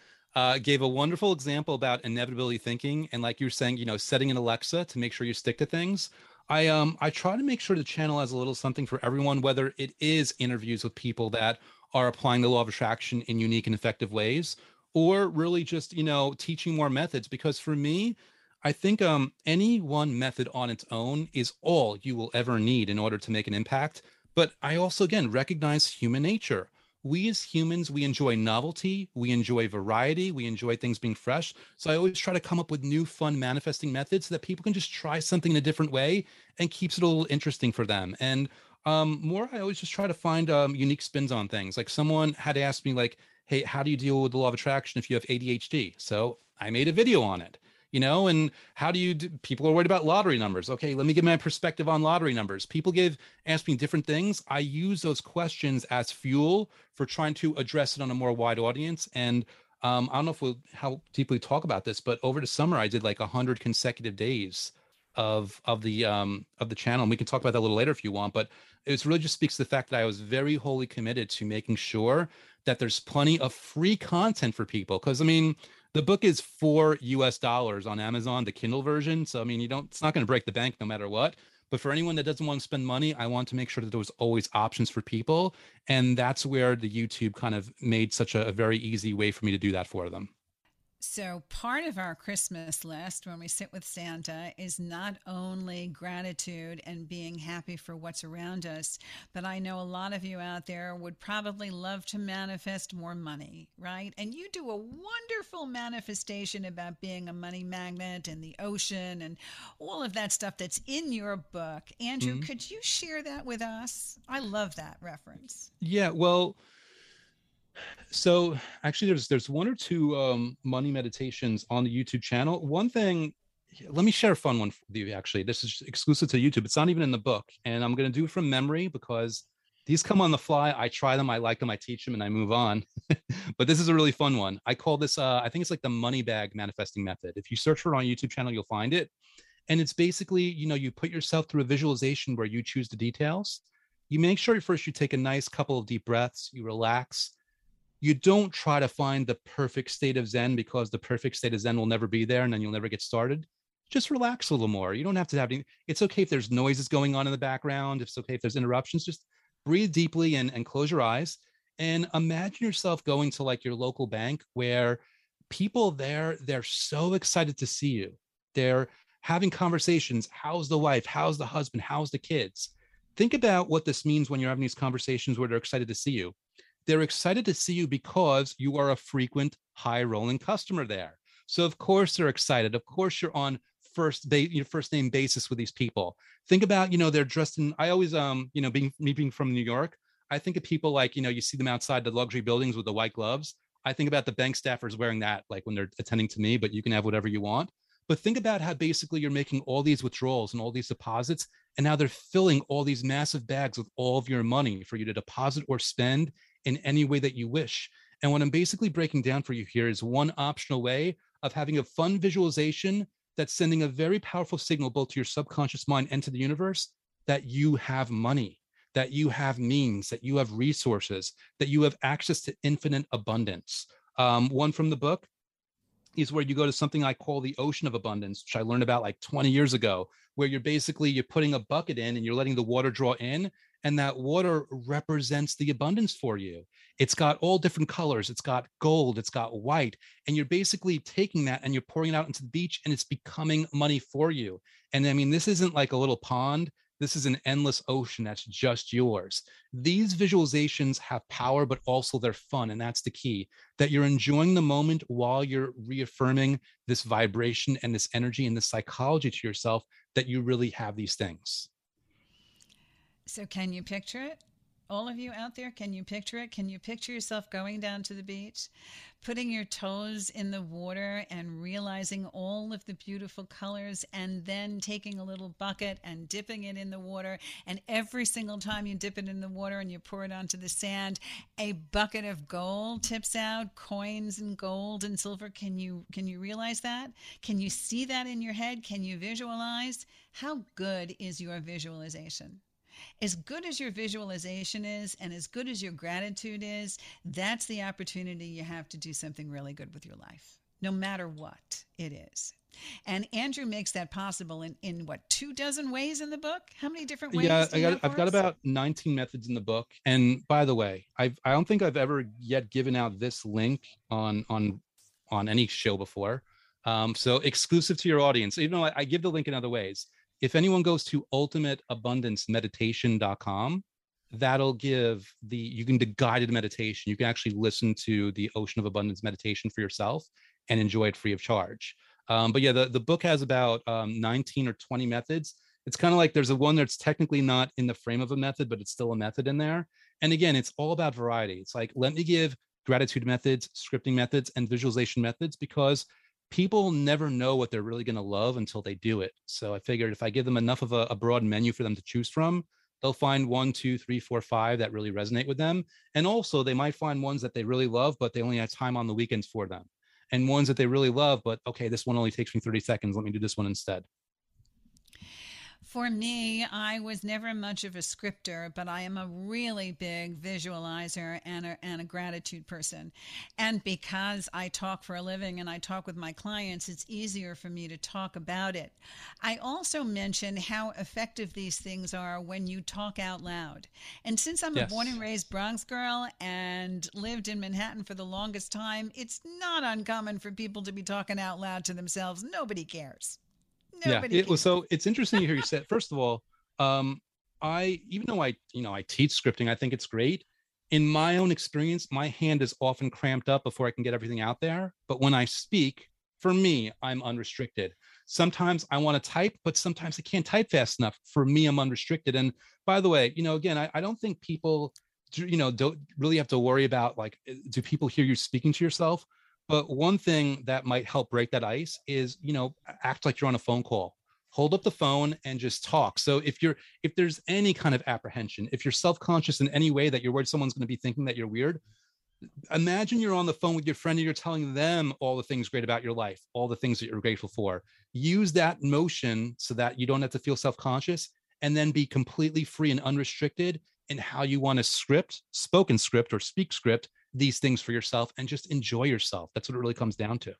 gave a wonderful example about inevitability thinking. And like you were saying, you know, setting an Alexa to make sure you stick to things. I try to make sure the channel has a little something for everyone, whether it is interviews with people that are applying the law of attraction in unique and effective ways, or really just, you know, teaching more methods. Because for me, I think any one method on its own is all you will ever need in order to make an impact. But I also, again, recognize human nature. We as humans, we enjoy novelty, we enjoy variety, we enjoy things being fresh. So I always try to come up with new fun manifesting methods so that people can just try something in a different way and keeps it a little interesting for them. And I always just try to find unique spins on things. Like someone had asked me like, hey, how do you deal with the law of attraction if you have ADHD? So I made a video on it. You know, and how do you do? People are worried about lottery numbers. Okay, let me give my perspective on lottery numbers. People ask me different things. I use those questions as fuel for trying to address it on a more wide audience. And I don't know if how deeply we talk about this, but over the summer I did like 100 consecutive days of the channel. And we can talk about that a little later if you want, but it really just speaks to the fact that I was very wholly committed to making sure that there's plenty of free content for people. Because I mean, the book is $4 on Amazon, the Kindle version. So, I mean, it's not going to break the bank no matter what. But for anyone that doesn't want to spend money, I want to make sure that there was always options for people. And that's where the YouTube kind of made such a very easy way for me to do that for them. So part of our Christmas list when we sit with Santa is not only gratitude and being happy for what's around us, but I know a lot of you out there would probably love to manifest more money, right? And you do a wonderful manifestation about being a money magnet and the ocean and all of that stuff that's in your book. Andrew, could you share that with us? I love that reference. Yeah, well, so actually there's one or two money meditations on the YouTube channel. One thing, let me share a fun one with you actually. This is exclusive to YouTube. It's not even in the book. And I'm going to do it from memory because these come on the fly. I try them, I like them, I teach them, and I move on. But this is a really fun one. I call this, I think it's like the money bag manifesting method. If you search for it on YouTube channel, you'll find it. And it's basically, you know, you put yourself through a visualization where you choose the details. you make sure first you take a nice couple of deep breaths, you relax. You don't try to find the perfect state of Zen, because the perfect state of Zen will never be there, and then you'll never get started. Just relax a little more. You don't have to have any, it's okay if there's noises going on in the background. It's okay if there's interruptions. Just breathe deeply and close your eyes and imagine yourself going to like your local bank, where people there, they're so excited to see you. They're having conversations. How's the wife? How's the husband? How's the kids? Think about what this means when you're having these conversations where they're excited to see you. They're excited to see you because you are a frequent high-rolling customer there. So of course they're excited. Of course you're on first name basis with these people. Think about, you know, they're dressed in, I always, being from New York, I think of people like, you know, you see them outside the luxury buildings with the white gloves. I think about the bank staffers wearing that, like when they're attending to me, but you can have whatever you want. But think about how basically you're making all these withdrawals and all these deposits, and now they're filling all these massive bags with all of your money for you to deposit or spend in any way that you wish. And what I'm basically breaking down for you here is one optional way of having a fun visualization that's sending a very powerful signal both to your subconscious mind and to the universe that you have money, that you have means, that you have resources, that you have access to infinite abundance. One from the book is where you go to something I call the ocean of abundance, which I learned about like 20 years ago, where you're putting a bucket in and you're letting the water draw in, and that water represents the abundance for you. It's got all different colors. It's got gold, it's got white, and you're basically taking that and you're pouring it out into the beach, and it's becoming money for you. And I mean, this isn't like a little pond. This is an endless ocean that's just yours. These visualizations have power, but also they're fun. And that's the key, that you're enjoying the moment while you're reaffirming this vibration and this energy and this psychology to yourself that you really have these things. So can you picture it? All of you out there, can you picture it? Can you picture yourself going down to the beach, putting your toes in the water and realizing all of the beautiful colors, and then taking a little bucket and dipping it in the water? And every single time you dip it in the water and you pour it onto the sand, a bucket of gold tips out, coins and gold and silver. Can you realize that? Can you see that in your head? Can you visualize? How good is your visualization? As good as your visualization is, and as good as your gratitude is, that's the opportunity you have to do something really good with your life, no matter what it is. And Andrew makes that possible in what, 2 dozen ways in the book? How many different ways? Yeah, I've got about 19 methods in the book. And by the way, I don't think I've ever yet given out this link on any show before. So exclusive to your audience, even though I give the link in other ways. If anyone goes to ultimateabundancemeditation.com, that'll give the guided meditation. You can actually listen to the Ocean of Abundance meditation for yourself and enjoy it free of charge. But yeah, the book has about 19 or 20 methods. It's kind of like there's a one that's technically not in the frame of a method, but it's still a method in there. And again, it's all about variety. It's like, let me give gratitude methods, scripting methods, and visualization methods, because people never know what they're really going to love until they do it. So I figured if I give them enough of a broad menu for them to choose from, they'll find 1, 2, 3, 4, 5 that really resonate with them. And also they might find ones that they really love, but they only have time on the weekends for them, and ones that they really love, but okay, this one only takes me 30 seconds. Let me do this one instead. For me, I was never much of a scripter, but I am a really big visualizer and a gratitude person. And because I talk for a living and I talk with my clients, it's easier for me to talk about it. I also mention how effective these things are when you talk out loud. And since I'm a born and raised Bronx girl and lived in Manhattan for the longest time, it's not uncommon for people to be talking out loud to themselves. Nobody cares. So it's interesting to hear you say. First of all, even though I teach scripting, I think it's great. In my own experience, my hand is often cramped up before I can get everything out there. But when I speak, for me, I'm unrestricted. Sometimes I want to type, but sometimes I can't type fast enough. For me, I'm unrestricted. And by the way, again, I don't think people, don't really have to worry about like, do people hear you speaking to yourself? But one thing that might help break that ice is, act like you're on a phone call. Hold up the phone and just talk. So if there's any kind of apprehension, if you're self-conscious in any way that you're worried someone's going to be thinking that you're weird, imagine you're on the phone with your friend and you're telling them all the things great about your life, all the things that you're grateful for. Use that motion so that you don't have to feel self-conscious, and then be completely free and unrestricted in how you want to script, spoken script or speak script, these things for yourself and just enjoy yourself. That's what it really comes down to.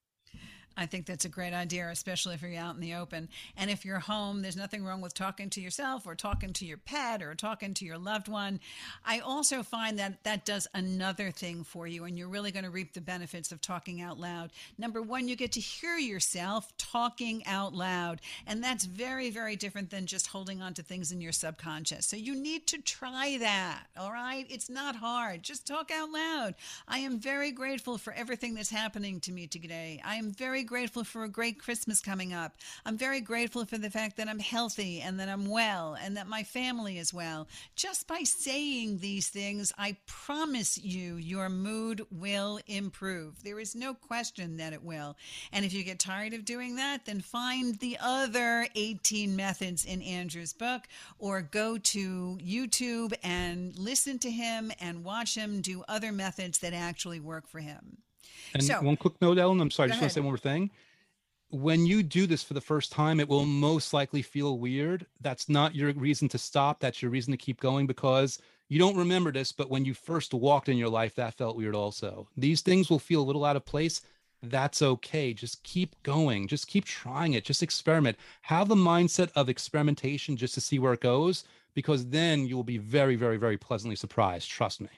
I think that's a great idea, especially if you're out in the open. And if you're home, there's nothing wrong with talking to yourself or talking to your pet or talking to your loved one. I also find that that does another thing for you, and you're really going to reap the benefits of talking out loud. Number one, you get to hear yourself talking out loud, and that's very, very different than just holding on to things in your subconscious. So you need to try that, all right? It's not hard. Just talk out loud. I am very grateful for everything that's happening to me today. I am very grateful for a great Christmas coming up. I'm very grateful for the fact that I'm healthy and that I'm well and that my family is well. Just by saying these things, I promise you, your mood will improve. There is no question that it will. And if you get tired of doing that, then find the other 18 methods in Andrew's book, or go to YouTube and listen to him and watch him do other methods that actually work for him. And so, one quick note, Ellen, I'm sorry, I just want to say one more thing. When you do this for the first time, it will most likely feel weird. That's not your reason to stop. That's your reason to keep going, because you don't remember this, but when you first walked in your life, that felt weird also. These things will feel a little out of place. That's okay. Just keep going. Just keep trying it. Just experiment. Have the mindset of experimentation just to see where it goes, because then you will be very, very, very pleasantly surprised. Trust me.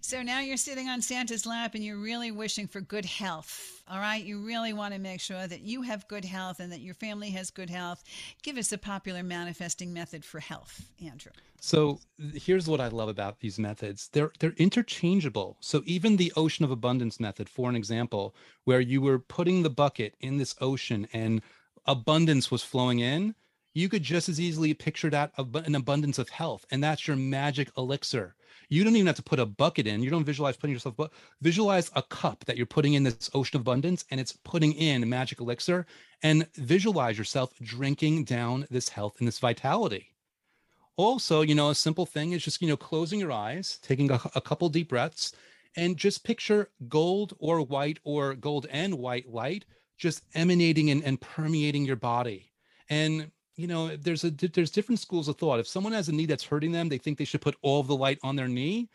So now you're sitting on Santa's lap and you're really wishing for good health, all right? You really want to make sure that you have good health and that your family has good health. Give us a popular manifesting method for health, Andrew. So here's what I love about these methods. They're interchangeable. So even the Ocean of Abundance method, for an example, where you were putting the bucket in this ocean and abundance was flowing in, you could just as easily picture that an abundance of health, and that's your magic elixir. You don't even have to put a bucket in. You don't visualize putting yourself, but visualize a cup that you're putting in this ocean of abundance, and it's putting in magic elixir, and visualize yourself drinking down this health and this vitality. Also, you know, a simple thing is just, you know, closing your eyes, taking a couple deep breaths, and just picture gold or white, or gold and white light just emanating and permeating your body. And you know, there's different schools of thought. If someone has a knee that's hurting them, they think they should put all of the light on their knee.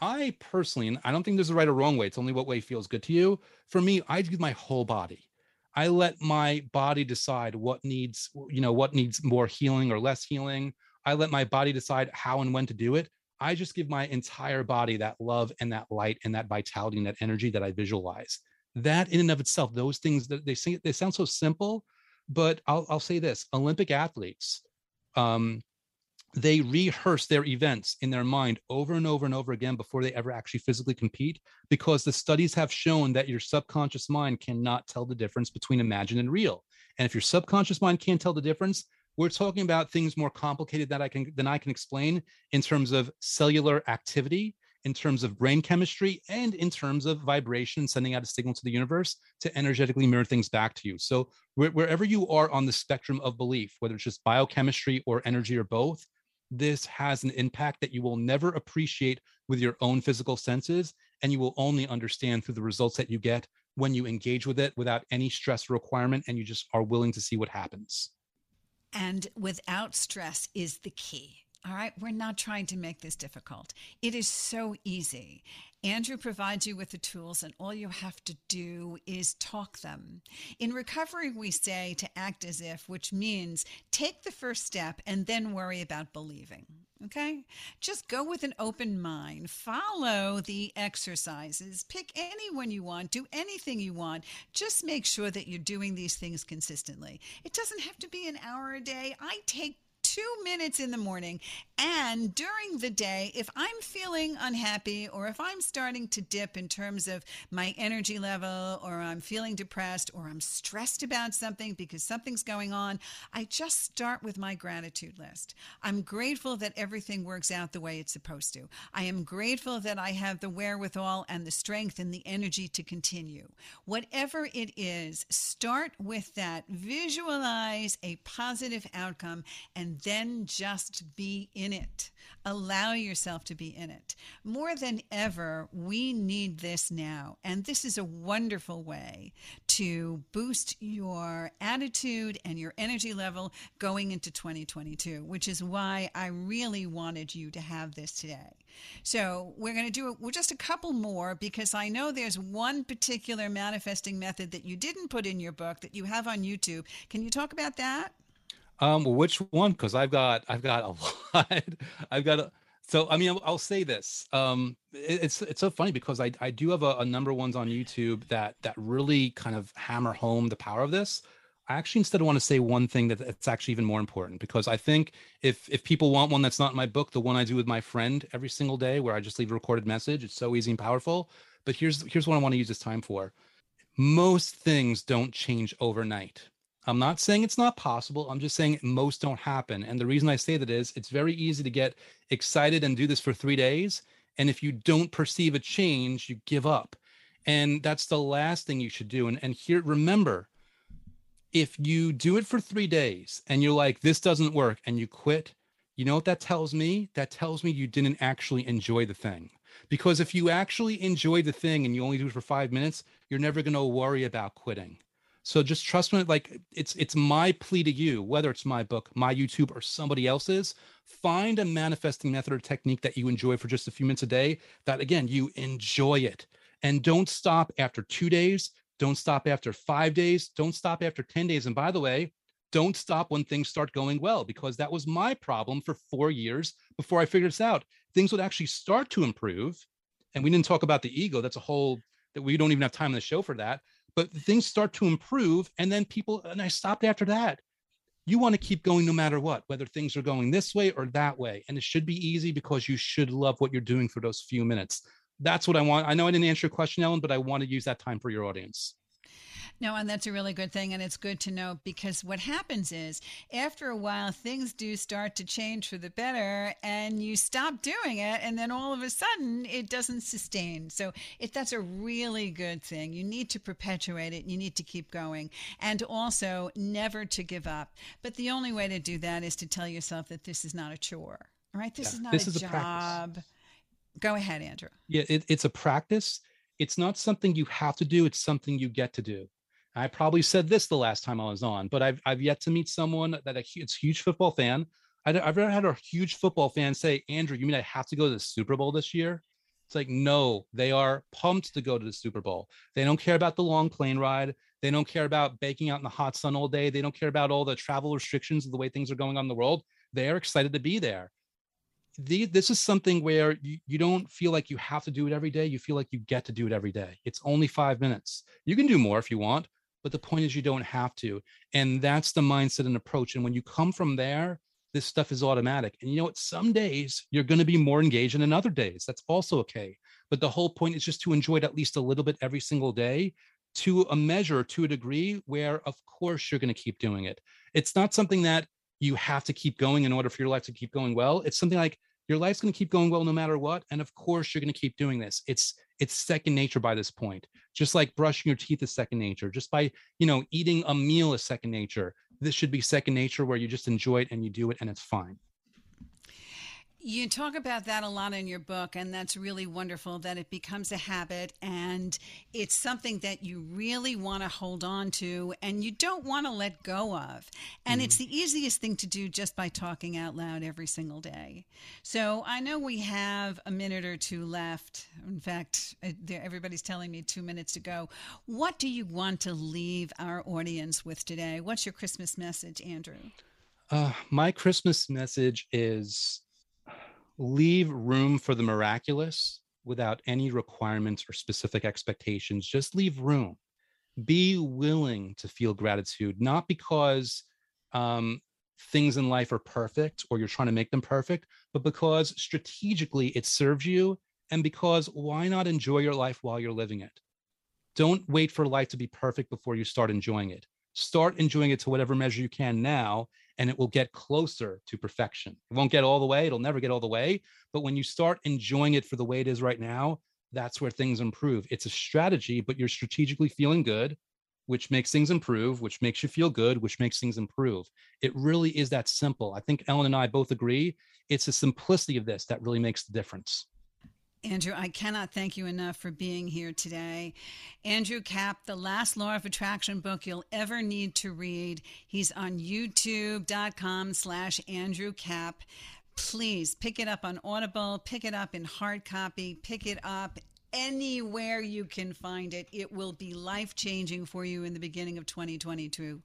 I personally, and I don't think there's a right or wrong way, it's only what way feels good to you. For me, I give my whole body. I let my body decide what needs more healing or less healing. I let my body decide how and when to do it. I just give my entire body that love and that light and that vitality and that energy that I visualize. That in and of itself, those things that they sound so simple. But I'll say this, Olympic athletes, they rehearse their events in their mind over and over and over again before they ever actually physically compete, because the studies have shown that your subconscious mind cannot tell the difference between imagined and real. And if your subconscious mind can't tell the difference, we're talking about things more complicated than I can explain in terms of cellular activity, in terms of brain chemistry, and in terms of vibration, sending out a signal to the universe to energetically mirror things back to you. So wherever you are on the spectrum of belief, whether it's just biochemistry or energy or both, this has an impact that you will never appreciate with your own physical senses, and you will only understand through the results that you get when you engage with it without any stress requirement, and you just are willing to see what happens. And without stress is the key. All right, we're not trying to make this difficult. It is so easy. Andrew provides you with the tools, and all you have to do is talk them. In recovery, we say to act as if, which means take the first step and then worry about believing, okay? Just go with an open mind. Follow the exercises. Pick anyone you want. Do anything you want. Just make sure that you're doing these things consistently. It doesn't have to be an hour a day. I take 2 minutes in the morning, and during the day, if I'm feeling unhappy or if I'm starting to dip in terms of my energy level, or I'm feeling depressed, or I'm stressed about something because something's going on, I just start with my gratitude list. I'm grateful that everything works out the way it's supposed to. I am grateful that I have the wherewithal and the strength and the energy to continue. Whatever it is, start with that. Visualize a positive outcome, and then just be in it. Allow yourself to be in it. More than ever, we need this now. And this is a wonderful way to boost your attitude and your energy level going into 2022, which is why I really wanted you to have this today. So we're going to do just a couple more, because I know there's one particular manifesting method that you didn't put in your book that you have on YouTube. Can you talk about that? Which one? Because I've got a lot. I'll say this. It's so funny because I do have a number of ones on YouTube that really kind of hammer home the power of this. I actually instead want to say one thing that's actually even more important, because I think if people want one that's not in my book, the one I do with my friend every single day, where I just leave a recorded message, it's so easy and powerful. But here's what I want to use this time for. Most things don't change overnight. I'm not saying it's not possible. I'm just saying most don't happen. And the reason I say that is it's very easy to get excited and do this for 3 days. And if you don't perceive a change, you give up. And that's the last thing you should do. And here, remember, if you do it for 3 days and you're like, this doesn't work, and you quit, you know what that tells me? That tells me you didn't actually enjoy the thing. Because if you actually enjoy the thing and you only do it for 5 minutes, you're never going to worry about quitting. So just trust me, like it's my plea to you, whether it's my book, my YouTube, or somebody else's, find a manifesting method or technique that you enjoy for just a few minutes a day, that again, you enjoy it. And don't stop after 2 days. Don't stop after 5 days. Don't stop after 10 days. And by the way, don't stop when things start going well, because that was my problem for 4 years before I figured this out. Things would actually start to improve. And we didn't talk about the ego. That's a whole, that we don't even have time on the show for that. But things start to improve, and then and I stopped after that. You want to keep going no matter what, whether things are going this way or that way. And it should be easy, because you should love what you're doing for those few minutes. That's what I want. I know I didn't answer your question, Ellen, but I want to use that time for your audience. No, and that's a really good thing. And it's good to know, because what happens is after a while, things do start to change for the better, and you stop doing it. And then all of a sudden it doesn't sustain. So that's a really good thing. You need to perpetuate it. You need to keep going, and also never to give up. But the only way to do that is to tell yourself that this is not a chore, right? This is not a job. Go ahead, Andrew. Yeah, it's a practice. It's not something you have to do. It's something you get to do. I probably said this the last time I was on, but I've yet to meet someone that's a huge football fan. I've never had a huge football fan say, Andrew, you mean I have to go to the Super Bowl this year? It's like, no, they are pumped to go to the Super Bowl. They don't care about the long plane ride. They don't care about baking out in the hot sun all day. They don't care about all the travel restrictions of the way things are going on in the world. They are excited to be there. This is something where you don't feel like you have to do it every day. You feel like you get to do it every day. It's only 5 minutes. You can do more if you want, but the point is you don't have to. And that's the mindset and approach. And when you come from there, this stuff is automatic. And you know what? Some days you're going to be more engaged than in other days. That's also okay. But the whole point is just to enjoy it at least a little bit every single day, to a measure, to a degree where, of course, you're going to keep doing it. It's not something that you have to keep going in order for your life to keep going well. It's something like your life's going to keep going well no matter what. And of course, you're going to keep doing this. It's second nature by this point. Just like brushing your teeth is second nature. Just by, eating a meal is second nature. This should be second nature, where you just enjoy it and you do it and it's fine. You talk about that a lot in your book, and that's really wonderful that it becomes a habit, and it's something that you really want to hold on to and you don't want to let go of. And It's the easiest thing to do, just by talking out loud every single day. So I know we have a minute or two left. In fact, everybody's telling me 2 minutes to go. What do you want to leave our audience with today? What's your Christmas message, Andrew? My Christmas message is, leave room for the miraculous without any requirements or specific expectations. Just leave room. Be willing to feel gratitude, not because things in life are perfect or you're trying to make them perfect, but because strategically it serves you, and because why not enjoy your life while you're living it? Don't wait for life to be perfect before you start enjoying it. Start enjoying it to whatever measure you can now, and it will get closer to perfection. It won't get all the way. It'll never get all the way. But when you start enjoying it for the way it is right now, that's where things improve. It's a strategy, but you're strategically feeling good which makes things improve, which makes you feel good, which makes things improve. It really is that simple. I think Ellen and I both agree. It's the simplicity of this that really makes the difference. Andrew, I cannot thank you enough for being here today. Andrew Kapp, The Last Law of Attraction Book You'll Ever Need to Read. He's on youtube.com/Andrew Kapp. Please pick it up on Audible, pick it up in hard copy, pick it up anywhere you can find it. It will be life-changing for you in the beginning of 2022.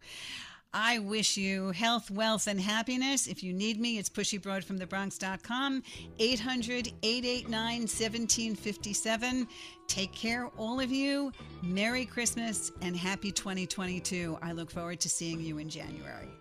I wish you health, wealth, and happiness. If you need me, it's pushybroadfromthebronx.com, 800-889-1757. Take care, all of you. Merry Christmas and happy 2022. I look forward to seeing you in January.